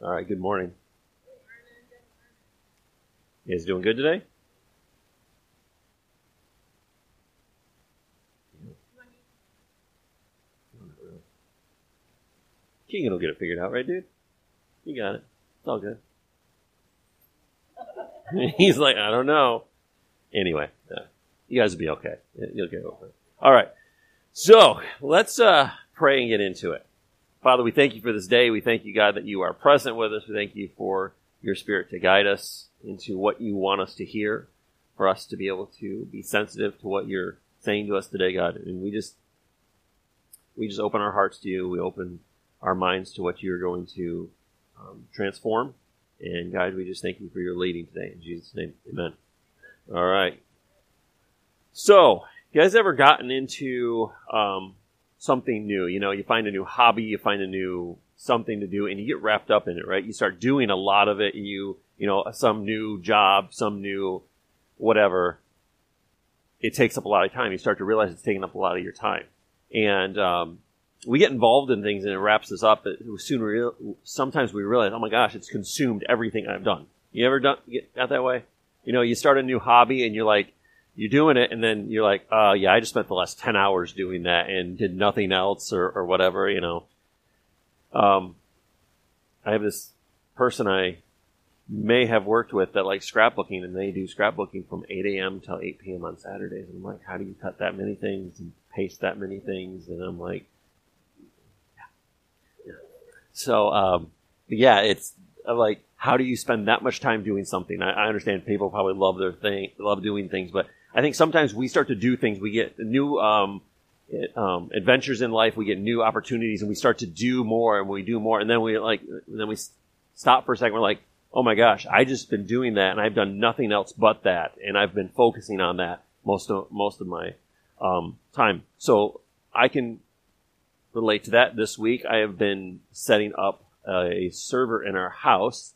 All right, good morning. You guys doing good today? Keegan will get it figured out, right, dude? You got it. It's all good. He's like, I don't know. Anyway, you guys will be okay. You'll get over it. All right. So let's pray and get into it. Father, we thank you for this day. We thank you, God, that you are present with us. We thank you for your Spirit to guide us into what you want us to hear, for us to be able to be sensitive to what you're saying to us today, God. And we just open our hearts to you. We open our minds to what you're going to transform. And, God, we just thank you for your leading today. In Jesus' name, amen. All right. So, you guys ever gotten into something new? You know, you find a new hobby, you find a new something to do, and you get wrapped up in it, right? You start doing a lot of it, and you know, some new job, some new whatever. It takes up a lot of time. You start to realize it's taking up a lot of your time. And we get involved in things, and it wraps us up. But sometimes we realize, oh my gosh, it's consumed everything I've done. You ever got that way? You know, you start a new hobby, and you're like, you're doing it, and then you're like, oh, yeah, I just spent the last 10 hours doing that and did nothing else or whatever, you know. I have this person I may have worked with that likes scrapbooking, and they do scrapbooking from 8 a.m. till 8 p.m. on Saturdays. And I'm like, how do you cut that many things and paste that many things? And I'm like, yeah. So, I'm like, how do you spend that much time doing something? I understand people probably love their thing, love doing things, but I think sometimes we start to do things. We get new adventures in life. We get new opportunities, and we start to do more, and we do more, and then we stop for a second. We're like, oh my gosh, I just been doing that, and I've done nothing else but that, and I've been focusing on that most of my time. So I can relate to that. This week, I have been setting up a server in our house.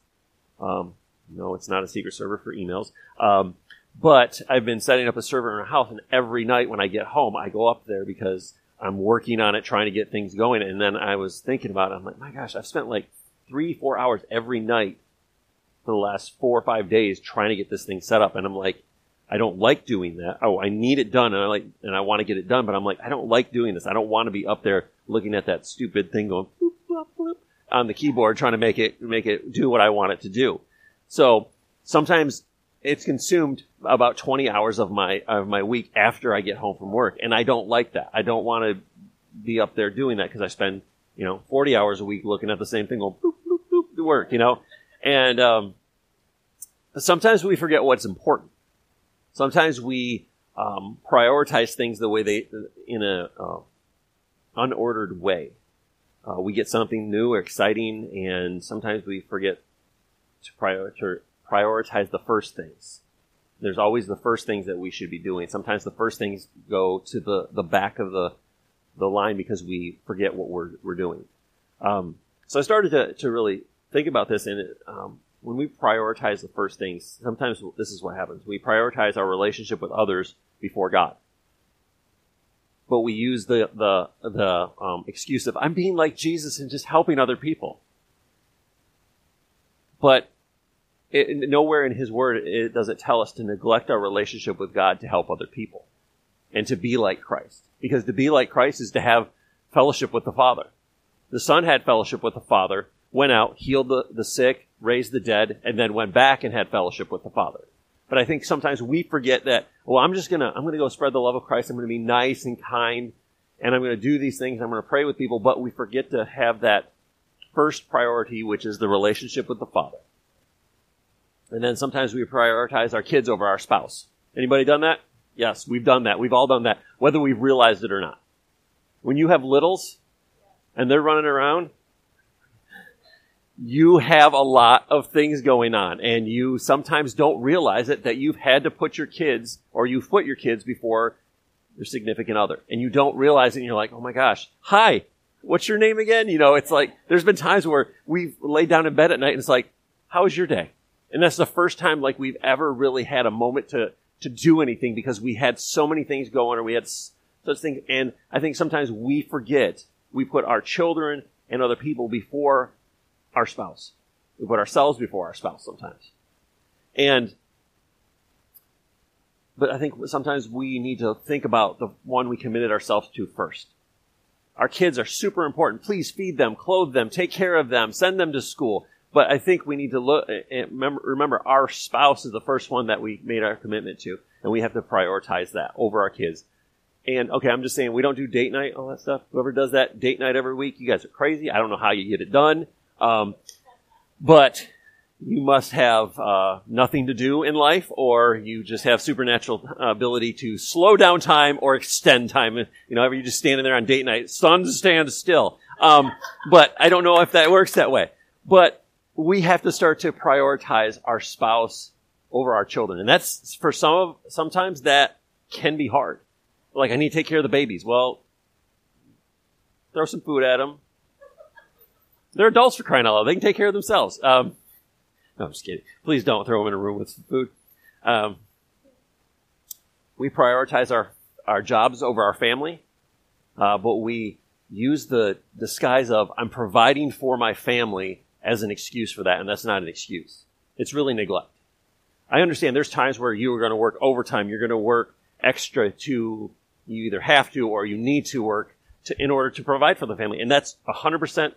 No, it's not a secret server for emails. But I've been setting up a server in our house, and every night when I get home, I go up there because I'm working on it, trying to get things going. And then I was thinking about it. I'm like, my gosh, I've spent like 3-4 hours every night for the last 4 or 5 days trying to get this thing set up. And I'm like, I don't like doing that. Oh, I need it done, and I want to get it done. But I'm like, I don't like doing this. I don't want to be up there looking at that stupid thing going bloop, bloop, bloop on the keyboard, trying to make it do what I want it to do. So sometimes it's consumed about 20 hours of my week after I get home from work. And I don't like that. I don't want to be up there doing that because I spend, 40 hours a week looking at the same thing, going boop, boop, boop to work, And sometimes we forget what's important. Sometimes we prioritize things the way in an unordered way. We get something new or exciting, and sometimes we forget to prioritize the first things. There's always the first things that we should be doing. Sometimes the first things go to the back of the line because we forget what we're doing. So I started to really think about this, and when we prioritize the first things, sometimes this is what happens. We prioritize our relationship with others before God. But we use the excuse of, I'm being like Jesus and just helping other people. But nowhere in his word does it tell us to neglect our relationship with God to help other people and to be like Christ. Because to be like Christ is to have fellowship with the Father. The Son had fellowship with the Father, went out, healed the sick, raised the dead, and then went back and had fellowship with the Father. But I think sometimes we forget that, well, I'm going to go spread the love of Christ. I'm going to be nice and kind, and I'm going to do these things. I'm going to pray with people, but we forget to have that first priority, which is the relationship with the Father. And then sometimes we prioritize our kids over our spouse. Anybody done that? Yes, we've done that. We've all done that, whether we've realized it or not. When you have littles and they're running around, you have a lot of things going on, and you sometimes don't realize it that you've had to put your kids, or you've put your kids before your significant other. And you don't realize it, and you're like, oh my gosh, hi, what's your name again? It's like, there's been times where we've laid down in bed at night, and it's like, how was your day? And that's the first time like we've ever really had a moment to do anything because we had so many things going, or we had such things. And I think sometimes we forget we put our children and other people before our spouse. We put ourselves before our spouse sometimes. But I think sometimes we need to think about the one we committed ourselves to first. Our kids are super important. Please feed them, clothe them, take care of them, send them to school. But I think we need to look and remember our spouse is the first one that we made our commitment to, and we have to prioritize that over our kids. And, okay, I'm just saying, we don't do date night, all that stuff. Whoever does that date night every week, you guys are crazy. I don't know how you get it done. But you must have nothing to do in life, or you just have supernatural ability to slow down time or extend time. You know, you're just standing there on date night, sun stands still. But I don't know if that works that way. But we have to start to prioritize our spouse over our children. And that's, for sometimes that can be hard. Like, I need to take care of the babies. Well, throw some food at them. They're adults, for crying out loud. They can take care of themselves. No, I'm just kidding. Please don't throw them in a room with some food. We prioritize our jobs over our family, but we use the disguise of, I'm providing for my family, as an excuse for that, and that's not an excuse. It's really neglect. I understand there's times where you are going to work overtime. You're going to work extra to, you either have to or you need to work in order to provide for the family, and that's 100%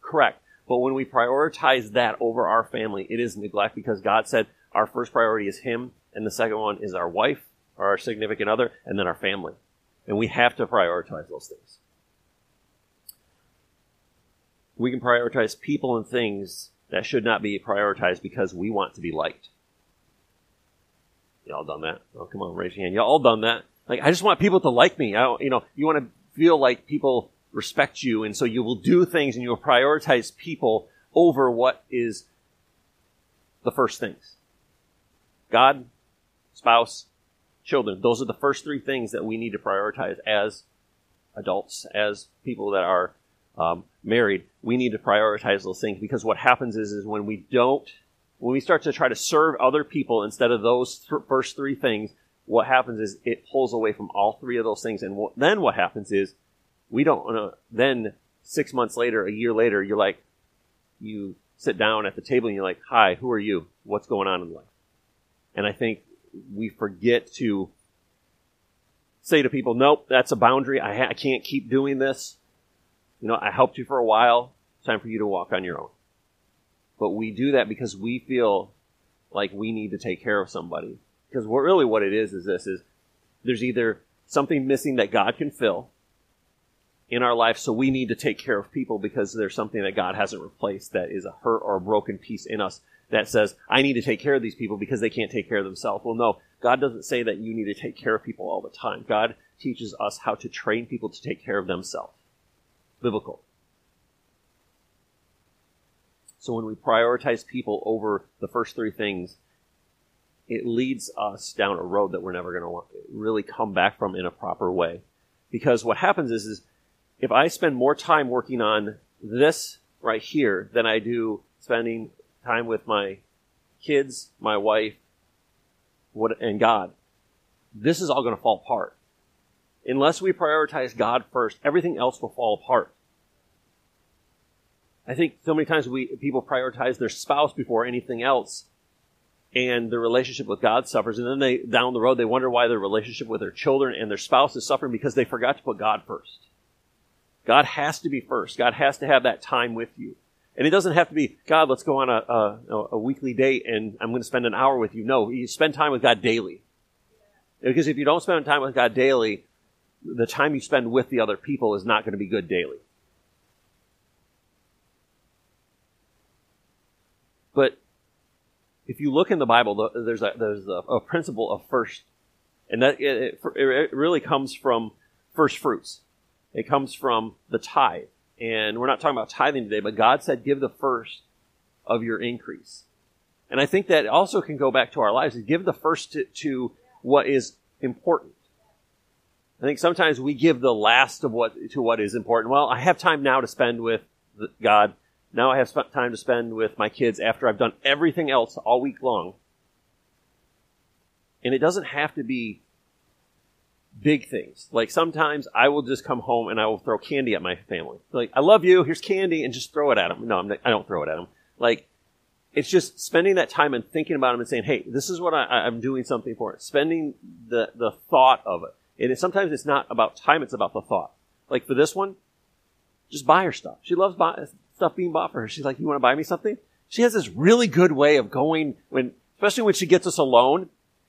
correct. But when we prioritize that over our family, it is neglect, because God said our first priority is Him, and the second one is our wife or our significant other, and then our family. And we have to prioritize those things. We can prioritize people and things that should not be prioritized because we want to be liked. Y'all done that? Oh, come on, raise your hand. Y'all all done that? Like, I just want people to like me. You want to feel like people respect you, and so you will do things and you will prioritize people over what is the first things. God, spouse, children. Those are the first three things that we need to prioritize as adults, as people that are married. We need to prioritize those things, because what happens is when we start to try to serve other people instead of those first three things, what happens is it pulls away from all three of those things. And then what happens is we don't want to, then 6 months later, a year later, you're like, you sit down at the table and you're like, hi, who are you? What's going on in life? And I think we forget to say to people, nope, that's a boundary. I can't keep doing this. I helped you for a while. It's time for you to walk on your own. But we do that because we feel like we need to take care of somebody. Because really what it is there's either something missing that God can fill in our life, so we need to take care of people because there's something that God hasn't replaced that is a hurt or a broken piece in us that says, I need to take care of these people because they can't take care of themselves. Well, no, God doesn't say that you need to take care of people all the time. God teaches us how to train people to take care of themselves. Biblical. So when we prioritize people over the first three things, it leads us down a road that we're never going to want to really come back from in a proper way. Because what happens is if I spend more time working on this right here than I do spending time with my kids, my wife, and God, this is all going to fall apart. Unless we prioritize God first, everything else will fall apart. I think so many times people prioritize their spouse before anything else, and their relationship with God suffers, and then down the road, they wonder why their relationship with their children and their spouse is suffering, because they forgot to put God first. God has to be first. God has to have that time with you. And it doesn't have to be, God, let's go on a weekly date, and I'm going to spend an hour with you. No, you spend time with God daily. Because if you don't spend time with God daily, the time you spend with the other people is not going to be good daily. But if you look in the Bible, there's a principle of first, and that it really comes from first fruits. It comes from the tithe, and we're not talking about tithing today, but God said, give the first of your increase. And I think that also can go back to our lives, is give the first to what is important. I think sometimes we give the last of what is important. Well, I have time now to spend with God. Now I have time to spend with my kids after I've done everything else all week long. And it doesn't have to be big things. Like, sometimes I will just come home and I will throw candy at my family. Like, I love you, here's candy, and just throw it at them. No, I don't throw it at them. Like, It's just spending that time and thinking about them and saying, hey, this is what I'm doing something for. Spending the thought of it. And sometimes it's not about time, it's about the thought. Like for this one, just buy her stuff. She loves stuff being bought for her. She's like, you want to buy me something? She has this really good way of going, especially when she gets us alone.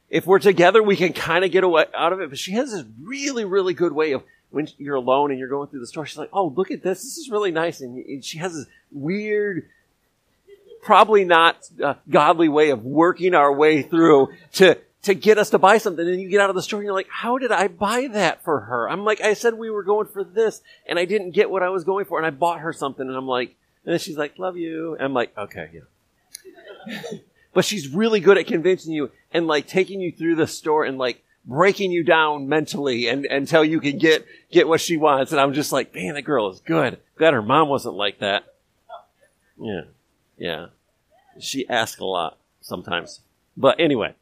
If we're together, we can kind of get away out of it. But she has this really, really good way of when you're alone and you're going through the store, she's like, oh, look at this. This is really nice. And she has this weird, probably not godly way of working our way through to get us to buy something. And you get out of the store and you're like, how did I buy that for her? I'm like, I said we were going for this and I didn't get what I was going for. And I bought her something and I'm like, and then she's like, love you. And I'm like, okay, yeah. But she's really good at convincing you and like taking you through the store and like breaking you down mentally and until you can get what she wants. And I'm just like, man, that girl is good. Glad her mom wasn't like that. Yeah. Yeah. She asks a lot sometimes. But anyway,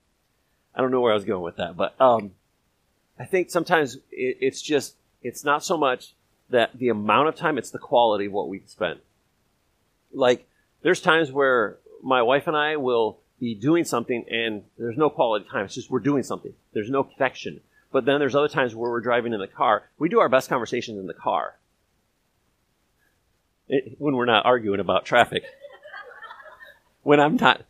I don't know where I was going with that. But I think sometimes it's not so much that the amount of time, it's the quality of what we spend. Like there's times where my wife and I will be doing something and there's no quality time. It's just we're doing something. There's no connection. But then there's other times where we're driving in the car. We do our best conversations in the car when we're not arguing about traffic. When I'm not,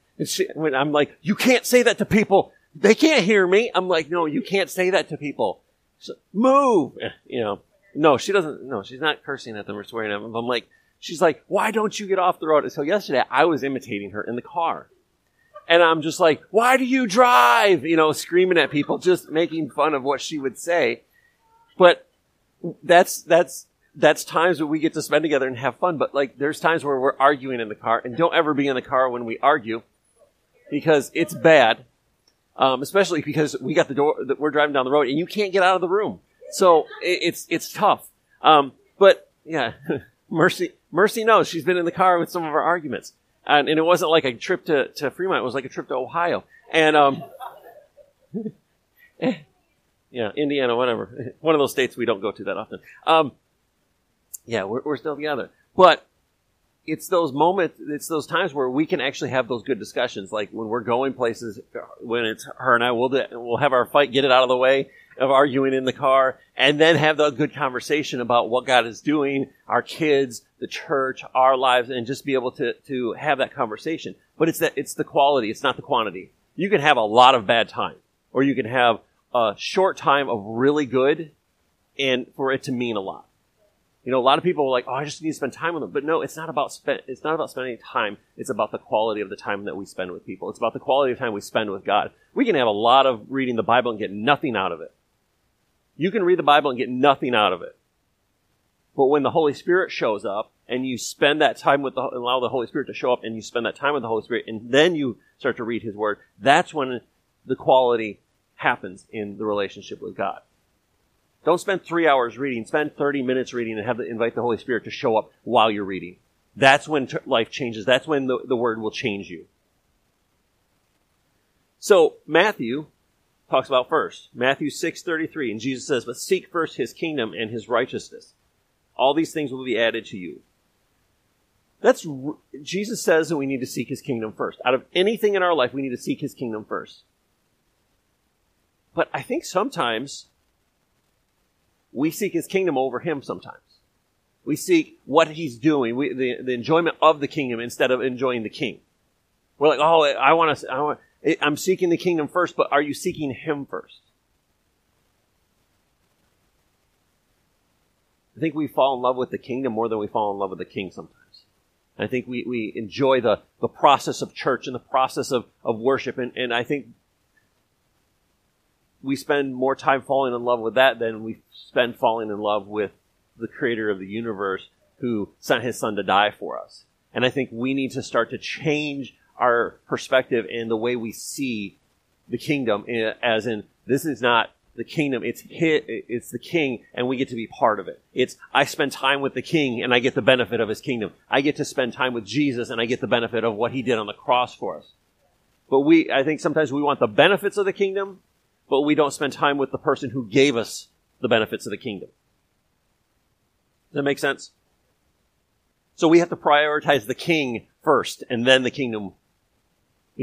when I'm like, you can't say that to people. They can't hear me. I'm like, no, you can't say that to people. So, move. You know, no, she doesn't. No, she's not cursing at them or swearing at them. I'm like, she's like, why don't you get off the road? And so yesterday I was imitating her in the car and I'm just like, why do you drive? You know, screaming at people, just making fun of what she would say. But that's times that we get to spend together and have fun. But like, there's times where we're arguing in the car, and don't ever be in the car when we argue because it's bad. Especially because we got the door that we're driving down the road and you can't get out of the room. So it's tough. But yeah, Mercy knows she's been in the car with some of our arguments. And it wasn't like a trip to Fremont. It was like a trip to Ohio. And, yeah, Indiana, whatever. One of those states we don't go to that often. Yeah, we're still together. But it's those moments, it's those times where we can actually have those good discussions. Like when we're going places, when it's her and I, we'll have our fight, get it out of the way of arguing in the car, and then have the good conversation about what God is doing, our kids, the church, our lives, and just be able to have that conversation. But it's the quality, it's not the quantity. You can have a lot of bad time, or you can have a short time of really good and for it to mean a lot. You know, a lot of people are like, oh, I just need to spend time with them. But no, it's not about spending time. It's about the quality of the time that we spend with people. It's about the quality of time we spend with God. We can have a lot of reading the Bible and get nothing out of it. You can read the Bible and get nothing out of it. But when the Holy Spirit shows up and you spend that time with allow the Holy Spirit to show up and you spend that time with the Holy Spirit and then you start to read His Word, that's when the quality happens in the relationship with God. Don't spend 3 hours reading. Spend 30 minutes reading and invite the Holy Spirit to show up while you're reading. That's when life changes. That's when the Word will change you. So Matthew talks about first. Matthew 6:33, and Jesus says, "But seek first His kingdom and His righteousness. All these things will be added to you." That's Jesus says that we need to seek His kingdom first. Out of anything in our life, we need to seek His kingdom first. But I think sometimes we seek His kingdom over Him sometimes. We seek what He's doing, the enjoyment of the kingdom instead of enjoying the King. We're like, oh, I'm seeking the kingdom first, but are you seeking Him first? I think we fall in love with the kingdom more than we fall in love with the King sometimes. I think we enjoy the process of church and the process of worship, and I think we spend more time falling in love with that than we spend falling in love with the creator of the universe who sent His Son to die for us. And I think we need to start to change our perspective and the way we see the kingdom, as in, this is not the kingdom, it's the King, and we get to be part of it. It's, I spend time with the King, and I get the benefit of His kingdom. I get to spend time with Jesus, and I get the benefit of what He did on the cross for us. But I think sometimes we want the benefits of the kingdom, but we don't spend time with the person who gave us the benefits of the kingdom. Does that make sense? So we have to prioritize the King first, and then the kingdom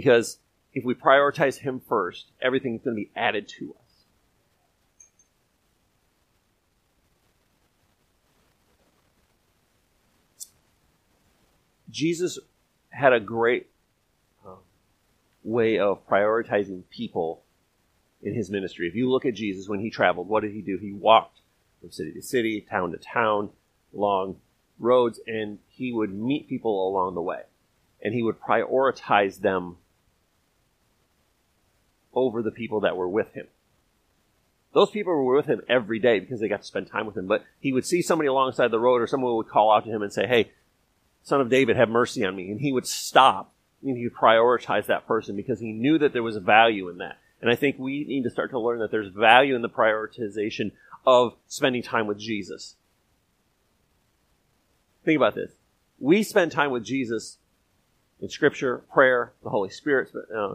Because if we prioritize him first, everything's going to be added to us. Jesus had a great way of prioritizing people in his ministry. If you look at Jesus when he traveled, what did he do? He walked from city to city, town to town, along roads, and he would meet people along the way. And he would prioritize them over the people that were with him. Those people were with him every day because they got to spend time with him. But he would see somebody alongside the road, or someone would call out to him and say, "Hey, Son of David, have mercy on me." And he would stop and he would prioritize that person because he knew that there was value in that. And I think we need to start to learn that there's value in the prioritization of spending time with Jesus. Think about this. We spend time with Jesus in Scripture, prayer, the Holy Spirit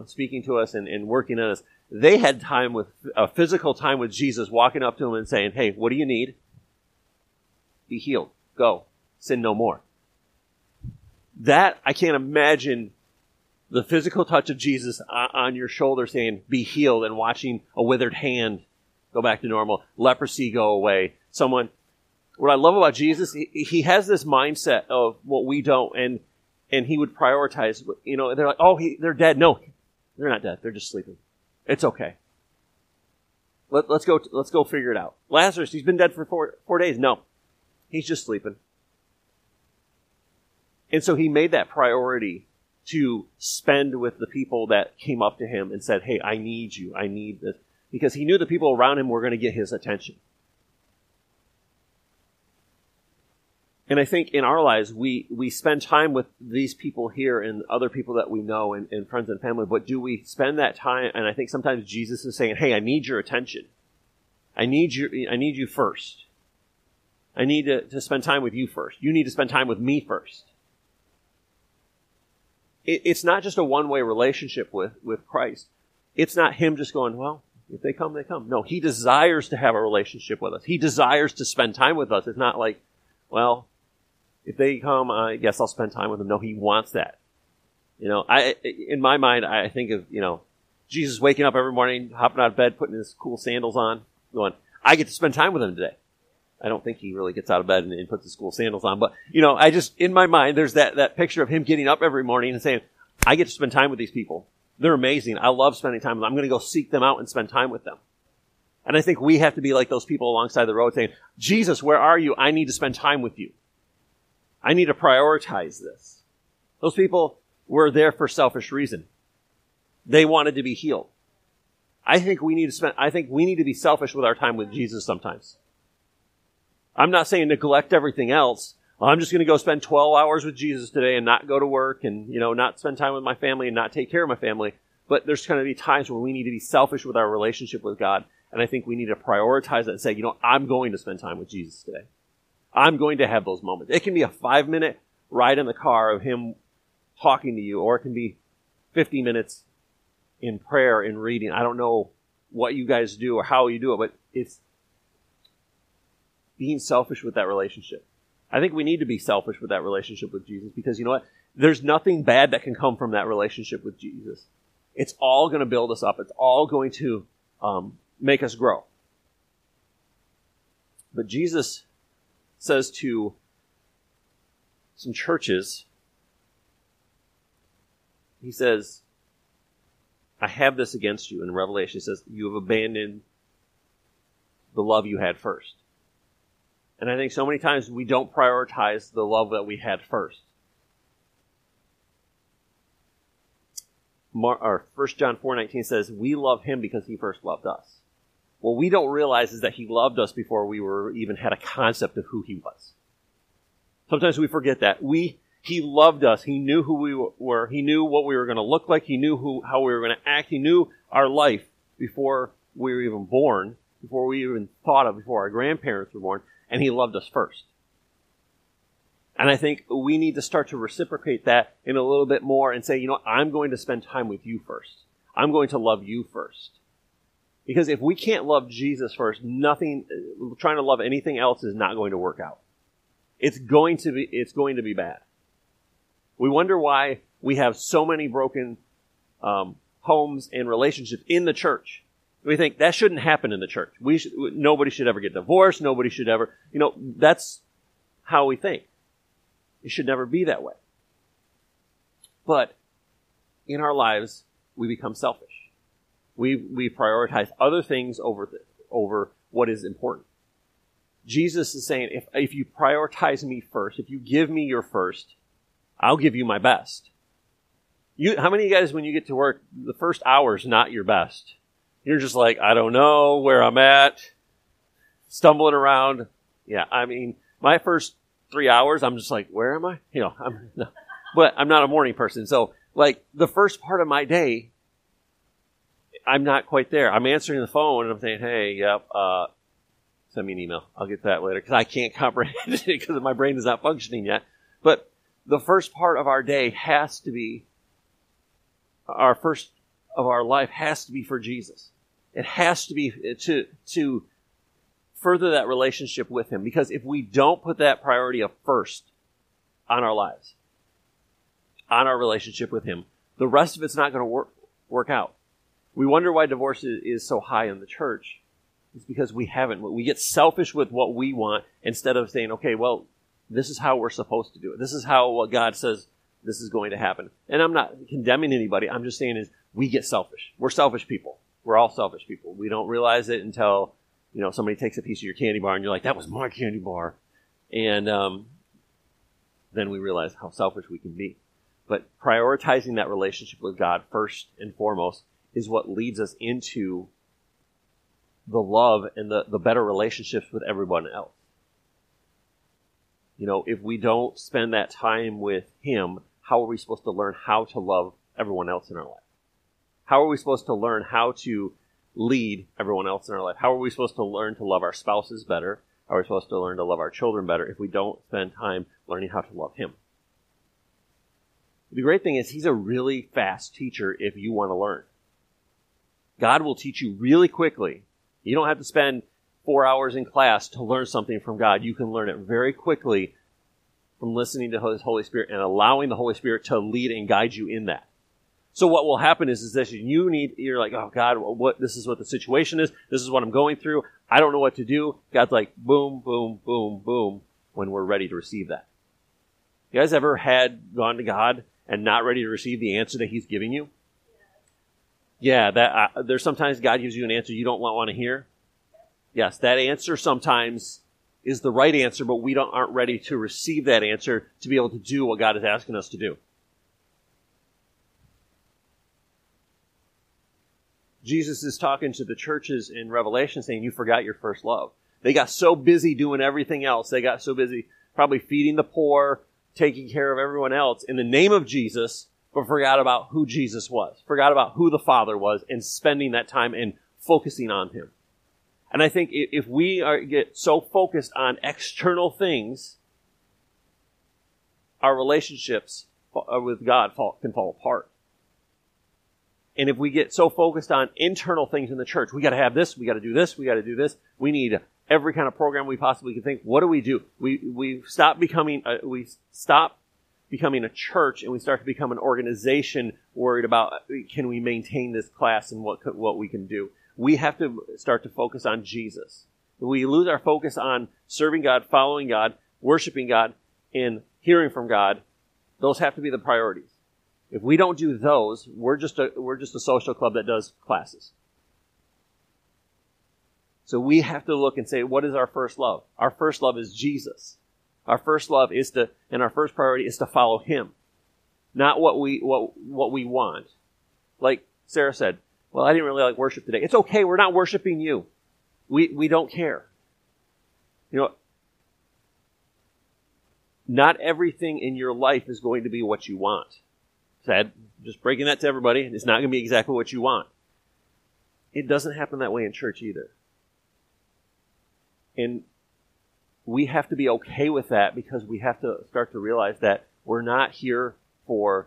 speaking to us and working on us. They had time with physical time with Jesus, walking up to him and saying, "Hey, what do you need? Be healed. Go. Sin no more." That, I can't imagine the physical touch of Jesus on your shoulder saying, "Be healed," and watching a withered hand go back to normal, leprosy go away. Someone, what I love about Jesus, he has this mindset of what we don't, and he would prioritize, you know, they're like, "Oh, they're dead." No, they're not dead. They're just sleeping. It's okay. Let's go figure it out. Lazarus, he's been dead for four days. No, he's just sleeping. And so he made that priority to spend with the people that came up to him and said, "Hey, I need you. I need this." Because he knew the people around him were going to get his attention. And I think in our lives, we spend time with these people here and other people that we know and friends and family. But do we spend that time? And I think sometimes Jesus is saying, "Hey, I need your attention. I need you first. I need to spend time with you first. You need to spend time with me first." It's not just a one-way relationship with Christ. It's not him just going, "Well, if they come, they come." No, he desires to have a relationship with us. He desires to spend time with us. It's not like, "Well, if they come, I guess I'll spend time with them." No, he wants that. You know, in my mind, I think of, you know, Jesus waking up every morning, hopping out of bed, putting his cool sandals on, going, "I get to spend time with him today." I don't think he really gets out of bed and puts his school sandals on. But, you know, I just, in my mind, there's that picture of him getting up every morning and saying, "I get to spend time with these people. They're amazing. I love spending time with them. I'm going to go seek them out and spend time with them." And I think we have to be like those people alongside the road saying, "Jesus, where are you? I need to spend time with you. I need to prioritize this." Those people were there for selfish reason. They wanted to be healed. I think we need to be selfish with our time with Jesus sometimes. I'm not saying neglect everything else. I'm just going to go spend 12 hours with Jesus today and not go to work and, you know, not spend time with my family and not take care of my family. But there's going to be times where we need to be selfish with our relationship with God. And I think we need to prioritize that and say, you know, I'm going to spend time with Jesus today. I'm going to have those moments. It can be a 5-minute ride in the car of him talking to you, or it can be 50 minutes in prayer and reading. I don't know what you guys do or how you do it, but it's being selfish with that relationship. I think we need to be selfish with that relationship with Jesus because, you know what? There's nothing bad that can come from that relationship with Jesus. It's all going to build us up. It's all going to make us grow. But Jesus says to some churches, he says, "I have this against you." In Revelation, he says, "You have abandoned the love you had first." And I think so many times we don't prioritize the love that we had first. 1 John 4:19 says, "We love him because he first loved us." What we don't realize is that he loved us before we were even had a concept of who he was. Sometimes we forget that. He loved us. He knew who we were. He knew what we were going to look like. He knew how we were going to act. He knew our life before we were even born, before we even thought of, before our grandparents were born. And he loved us first. And I think we need to start to reciprocate that in a little bit more and say, you know, I'm going to spend time with you first. I'm going to love you first. Because if we can't love Jesus first, trying to love anything else is not going to work out. It's going to be bad. We wonder why we have so many broken homes and relationships in the church. We think that shouldn't happen in the church. Nobody should ever get divorced. Nobody should ever, that's how we think. It should never be that way. But in our lives, we become selfish. We prioritize other things over what is important. Jesus is saying, if you prioritize me first, if you give me your first, I'll give you my best. How many of you guys, when you get to work, the first hour is not your best? You're just like, I don't know where I'm at, stumbling around. Yeah, I mean, my first 3 hours, I'm just like, where am I? But I'm not a morning person. So, the first part of my day, I'm not quite there. I'm answering the phone, and I'm saying, hey, yep, send me an email. I'll get that later, because I can't comprehend it because my brain is not functioning yet. But the first part of our day has to be, our first of our life has to be for Jesus. It has to be to further that relationship with him, because if we don't put that priority of first on our lives, on our relationship with him, the rest of it's not going to work out. We wonder why divorce is so high in the church. It's because we haven't. We get selfish with what we want instead of saying, okay, well, this is how we're supposed to do it. This is how God says this is going to happen. And I'm not condemning anybody. I'm just saying is we get selfish. We're selfish people. We're all selfish people. We don't realize it until, somebody takes a piece of your candy bar and you're like, that was my candy bar. And then we realize how selfish we can be. But prioritizing that relationship with God first and foremost is what leads us into the love and the better relationships with everyone else. If we don't spend that time with him, how are we supposed to learn how to love everyone else in our life? How are we supposed to learn how to lead everyone else in our life? How are we supposed to learn to love our spouses better? How are we supposed to learn to love our children better if we don't spend time learning how to love him? The great thing is he's a really fast teacher if you want to learn. God will teach you really quickly. You don't have to spend 4 hours in class to learn something from God. You can learn it very quickly from listening to his Holy Spirit and allowing the Holy Spirit to lead and guide you in that. So what will happen is this: you're like, oh God, this is what the situation is. This is what I'm going through. I don't know what to do. God's like, boom, boom, boom, boom, when we're ready to receive that. You guys ever gone to God and not ready to receive the answer that he's giving you? Yeah, there's sometimes God gives you an answer you don't want to hear. Yes, that answer sometimes is the right answer, but we aren't ready to receive that answer to be able to do what God is asking us to do. Jesus is talking to the churches in Revelation saying, you forgot your first love. They got so busy doing everything else. They got so busy probably feeding the poor, taking care of everyone else in the name of Jesus, but forgot about who Jesus was, forgot about who the Father was, and spending that time and focusing on him. And I think if we get so focused on external things, our relationships with God can fall apart. And if we get so focused on internal things in the church, we got to have this, we got to do this, we got to do this. We need every kind of program we possibly can think. What do? We stop becoming a church, and we start to become an organization worried about, can we maintain this class and what we can do. We have to start to focus on Jesus. We lose our focus on serving God, following God, worshiping God, and hearing from God. Those have to be the priorities. If we don't do those, we're just a social club that does classes. So we have to look and say, what is our first love? Our first love is Jesus. Our first love is and our first priority is to follow him. Not what we want. Like Sarah said, well, I didn't really like worship today. It's okay. We're not worshiping you. We don't care. Not everything in your life is going to be what you want. Sad. Just breaking that to everybody. It's not going to be exactly what you want. It doesn't happen that way in church either. And we have to be okay with that, because we have to start to realize that we're not here for,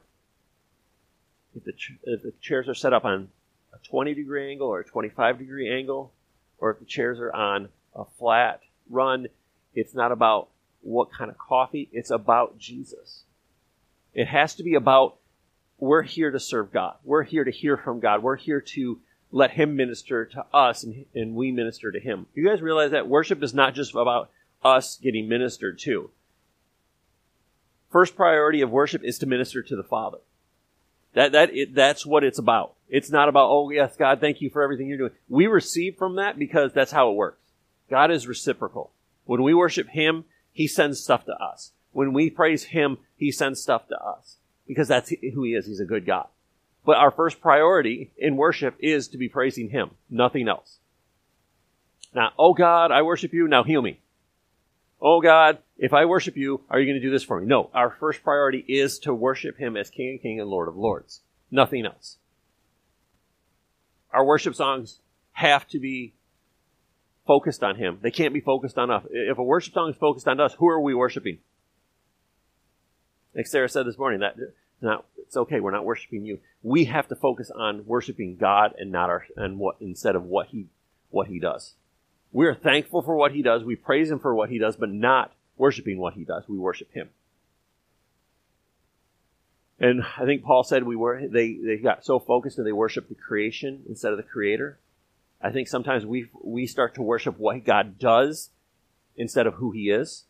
if the chairs are set up on a 20-degree angle or a 25-degree angle, or if the chairs are on a flat run, it's not about what kind of coffee, it's about Jesus. It has to be about we're here to serve God. We're here to hear from God. We're here to let Him minister to us, and we minister to Him. You guys realize that worship is not just about us getting ministered to. First priority of worship is to minister to the Father. That's what it's about. It's not about, oh yes, God, thank you for everything you're doing. We receive from that because that's how it works. God is reciprocal. When we worship Him, He sends stuff to us. When we praise Him, He sends stuff to us. Because that's who He is. He's a good God. But our first priority in worship is to be praising Him. Nothing else. Now, oh God, I worship you. Now heal me. Oh God, if I worship you, are you going to do this for me? No, our first priority is to worship Him as King of Kings and Lord of Lords. Nothing else. Our worship songs have to be focused on Him. They can't be focused on us. If a worship song is focused on us, who are we worshiping? Like Sarah said this morning, it's okay, we're not worshiping you. We have to focus on worshiping God and not instead of what He does. We are thankful for what He does. We praise Him for what He does, but not worshiping what He does. We worship Him. And I think Paul said they got so focused and they worship the creation instead of the Creator. I think sometimes we start to worship what God does instead of who He is.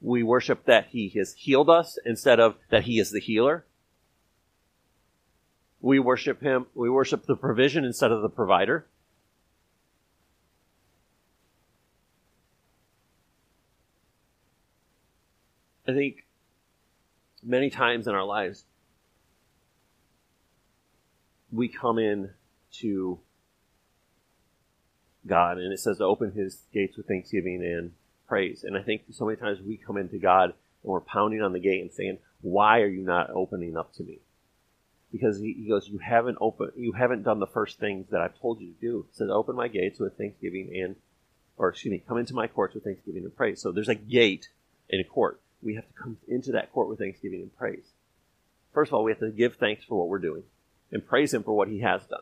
We worship that He has healed us instead of that He is the healer. We worship Him. We worship the provision instead of the provider. I think many times in our lives, we come in to God, and it says to open His gates with thanksgiving and praise. And I think so many times we come into God and we're pounding on the gate and saying, "Why are you not opening up to me?" Because He goes, you haven't done the first things that I've told you to do." It says, "Open my gates with thanksgiving and," "Come into my courts with thanksgiving and praise." So there's a gate in a court. We have to come into that court with thanksgiving and praise. First of all, we have to give thanks for what we're doing and praise Him for what He has done.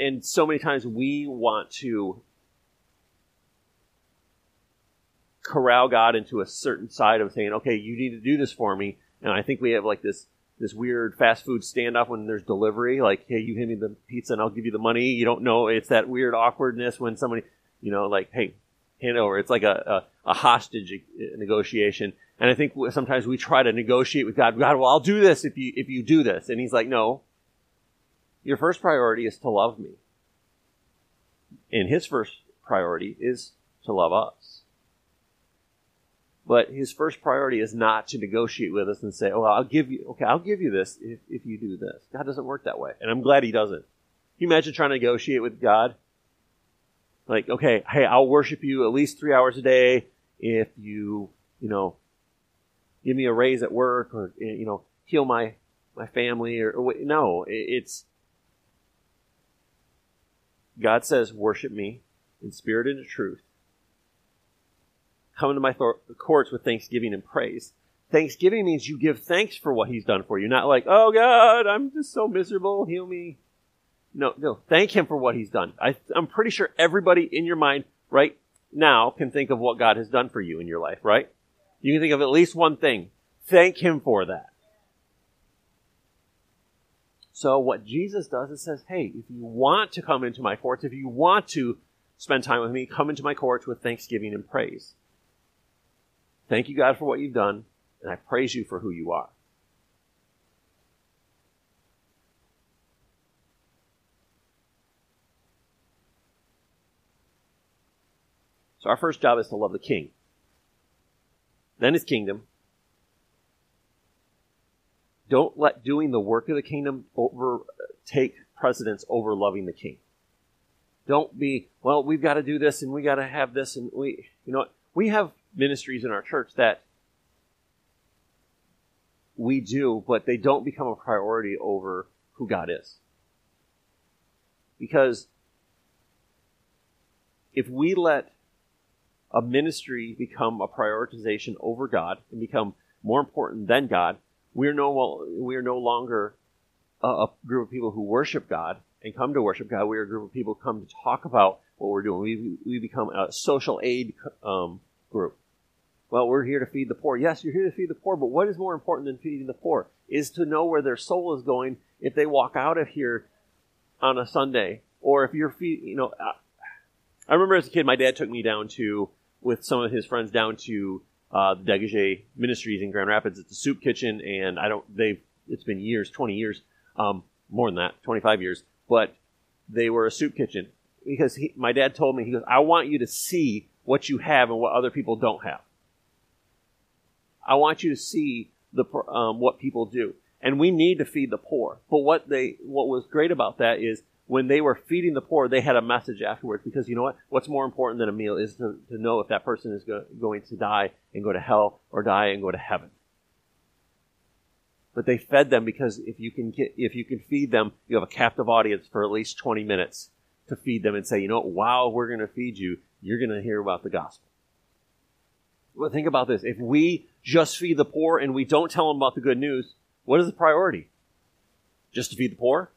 And so many times we want to corral God into a certain side of saying, okay, you need to do this for me. And I think we have like this weird fast food standoff when there's delivery, like, hey, you hand me the pizza and I'll give you the money. You don't know. It's that weird awkwardness when somebody, like, hey, hand over. It's like a hostage negotiation. And I think sometimes we try to negotiate with God. God, well, I'll do this if you do this. And He's like, no. Your first priority is to love me. And His first priority is to love us. But His first priority is not to negotiate with us and say, oh, I'll give you this if you do this. God doesn't work that way. And I'm glad He doesn't. Can you imagine trying to negotiate with God? Like, okay, hey, I'll worship you at least 3 hours a day if you, give me a raise at work or, heal my family or no, it's God says, worship me in spirit and in truth. Come into my courts with thanksgiving and praise. Thanksgiving means you give thanks for what He's done for you. Not like, oh God, I'm just so miserable. Heal me. No. Thank Him for what He's done. I'm pretty sure everybody in your mind right now can think of what God has done for you in your life, right? You can think of at least one thing. Thank Him for that. So what Jesus does is says, hey, if you want to come into my courts, if you want to spend time with me, come into my courts with thanksgiving and praise. Thank you, God, for what you've done, and I praise you for who you are. So our first job is to love the King, then His kingdom. Don't let doing the work of the kingdom take precedence over loving the King. Don't be, well, we've got to do this and we got to have this and we have ministries in our church that we do, but they don't become a priority over who God is. Because if we let a ministry become a prioritization over God and become more important than God, we are no longer a group of people who worship God and come to worship God. We are a group of people who come to talk about what we're doing. We become a social aid group. Well, we're here to feed the poor. Yes, you're here to feed the poor, but what is more important than feeding the poor? is to know where their soul is going if they walk out of here on a Sunday. Or if you're, you know, I remember as a kid, my dad took me down to, with some of his friends, down to the Degage Ministries in Grand Rapids. It's a soup kitchen, and it's been years, 20 years, more than that, 25 years. But they were a soup kitchen because my dad told me, he goes, I want you to see what you have and what other people don't have. I want you to see what people do. And we need to feed the poor. But what was great about that is when they were feeding the poor, they had a message afterwards. Because you know what? What's more important than a meal is to know if that person is going to die and go to hell or die and go to heaven. But they fed them because if you can feed them, you have a captive audience for at least 20 minutes to feed them and say, you know what? While we're going to feed you, you're going to hear about the gospel. Well, think about this. If we just feed the poor and we don't tell them about the good news, what is the priority? Just to feed the poor?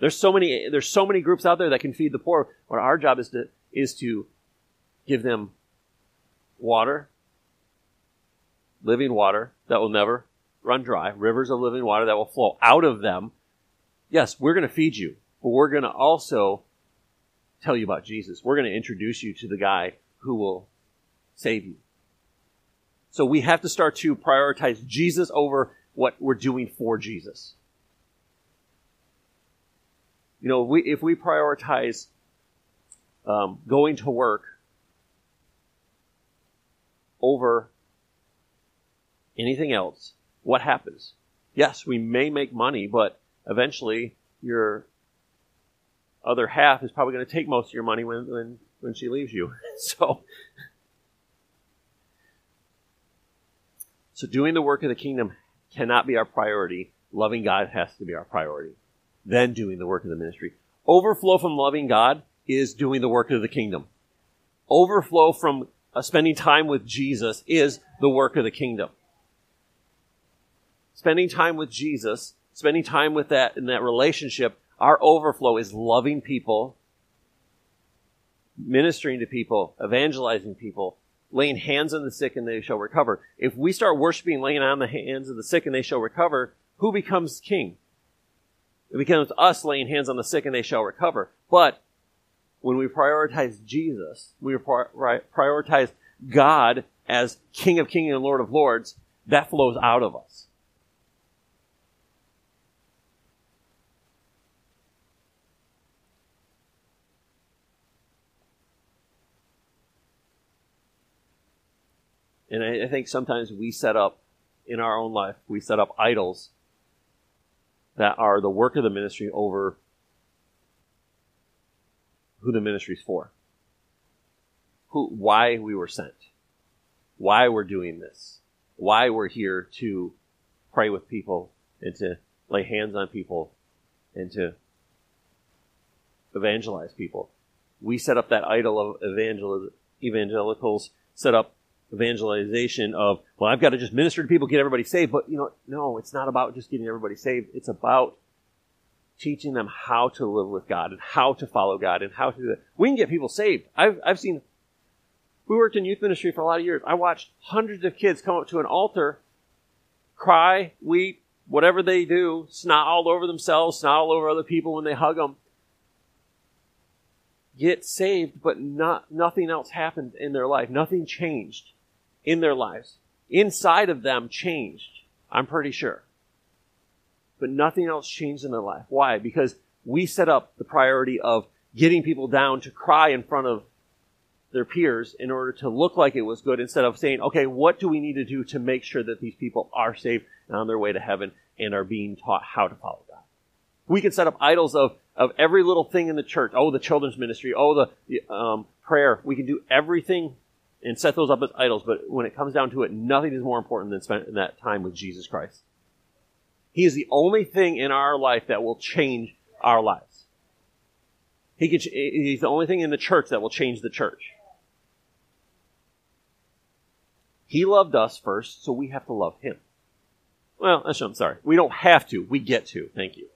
There's so many groups out there that can feed the poor. What our job is to give them water, living water that will never run dry, rivers of living water that will flow out of them. Yes, we're going to feed you, but we're going to also tell you about Jesus. We're going to introduce you to the guy who will save you. So we have to start to prioritize Jesus over what we're doing for Jesus. You know, if we prioritize going to work over anything else, what happens? Yes, we may make money, but eventually your other half is probably going to take most of your money when she leaves you. So doing the work of the kingdom cannot be our priority. Loving God has to be our priority. Then doing the work of the ministry. Overflow from loving God is doing the work of the kingdom. Overflow from spending time with Jesus is the work of the kingdom. Spending time with Jesus, spending time with that in that relationship, our overflow is loving people, ministering to people, evangelizing people, laying hands on the sick and they shall recover. If we start worshiping, laying on the hands of the sick and they shall recover, who becomes king? It becomes us laying hands on the sick and they shall recover. But when we prioritize Jesus, we prioritize God as King of Kings and Lord of Lords, that flows out of us. And I think sometimes we set up, in our own life, we set up idols that are the work of the ministry over who the ministry's for. Why we were sent. Why we're doing this. Why we're here to pray with people and to lay hands on people and to evangelize people. We set up that idol of evangelicals, set up evangelization of, well, I've got to just minister to people, get everybody saved. But, you know, no, it's not about just getting everybody saved. It's about teaching them how to live with God and how to follow God and how to do that. We can get people saved. I've seen, we worked in youth ministry for a lot of years. I watched hundreds of kids come up to an altar, cry, weep, whatever they do, snot all over themselves, snot all over other people when they hug them. Get saved, but nothing else happened in their life. Nothing changed in their lives. Inside of them changed, I'm pretty sure. But nothing else changed in their life. Why? Because we set up the priority of getting people down to cry in front of their peers in order to look like it was good, instead of saying, okay, what do we need to do to make sure that these people are saved and on their way to heaven and are being taught how to follow God? We can set up idols of every little thing in the church. Oh, the children's ministry. Oh, the prayer. We can do everything and set those up as idols, but when it comes down to it, nothing is more important than spending that time with Jesus Christ. He is the only thing in our life that will change our lives. He's the only thing in the church that will change the church. He loved us first, so we have to love him. Well, I'm sorry. We don't have to. We get to. Thank you.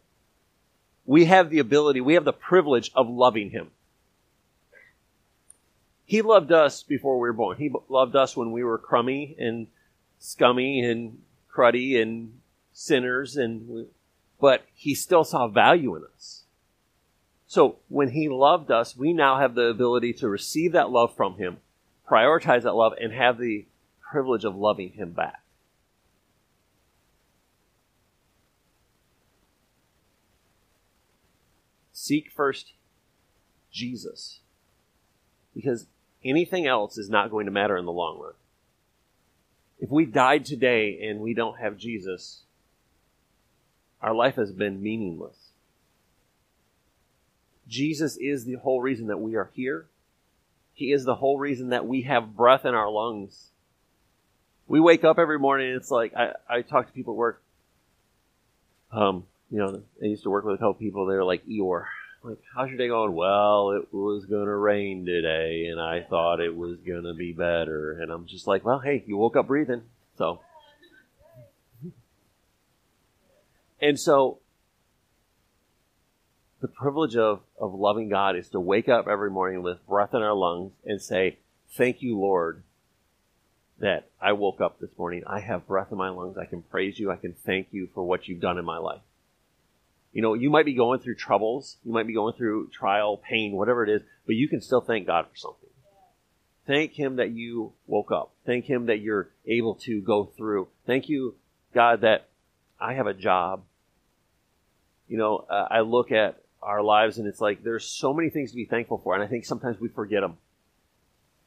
We have the ability, we have the privilege of loving him. He loved us before we were born. He loved us when we were crummy and scummy and cruddy and sinners, but he still saw value in us. So when he loved us, we now have the ability to receive that love from him, prioritize that love, and have the privilege of loving him back. Seek first Jesus, because anything else is not going to matter in the long run. If we died today and we don't have Jesus, our life has been meaningless. Jesus is the whole reason that we are here. He is the whole reason that we have breath in our lungs. We wake up every morning and it's like, I talk to people at work. I used to work with a couple people. They were like, Eeyore. I'm like, how's your day going? Well, it was going to rain today, and I thought it was going to be better. And I'm just like, well, hey, you woke up breathing. So. And so the privilege of loving God is to wake up every morning with breath in our lungs and say, thank you, Lord, that I woke up this morning. I have breath in my lungs. I can praise you. I can thank you for what you've done in my life. You know, you might be going through troubles. You might be going through trial, pain, whatever it is, but you can still thank God for something. Thank him that you woke up. Thank him that you're able to go through. Thank you, God, that I have a job. You know, I look at our lives, and it's like there's so many things to be thankful for, and I think sometimes we forget them.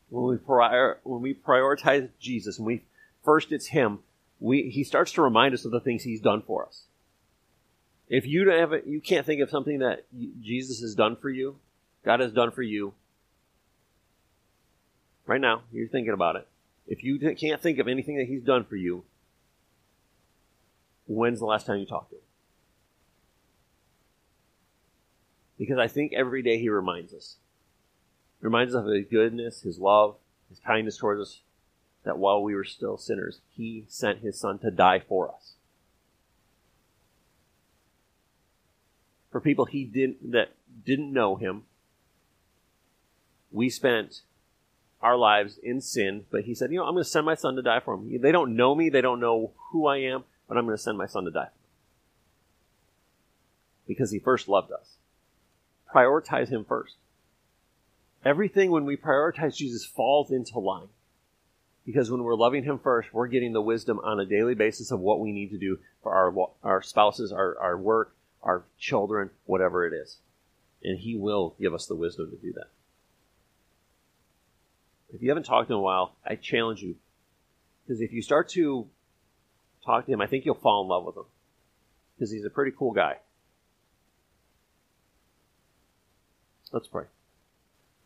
When we prioritize Jesus, and he starts to remind us of the things he's done for us. If you can't think of something that Jesus has done for you, God has done for you, right now, you're thinking about it. If you can't think of anything that he's done for you, when's the last time you talked to him? Because I think every day he reminds us. Reminds us of his goodness, his love, his kindness towards us, that while we were still sinners, he sent his son to die for us. For people that didn't know him, we spent our lives in sin, but he said, I'm going to send my son to die for them. They don't know me, they don't know who I am, but I'm going to send my son to die for them. Because he first loved us. Prioritize him first. Everything, when we prioritize Jesus, falls into line. Because when we're loving him first, we're getting the wisdom on a daily basis of what we need to do for our spouses, our work, our children, whatever it is. And he will give us the wisdom to do that. If you haven't talked in a while, I challenge you. Because if you start to talk to him, I think you'll fall in love with him. Because he's a pretty cool guy. Let's pray.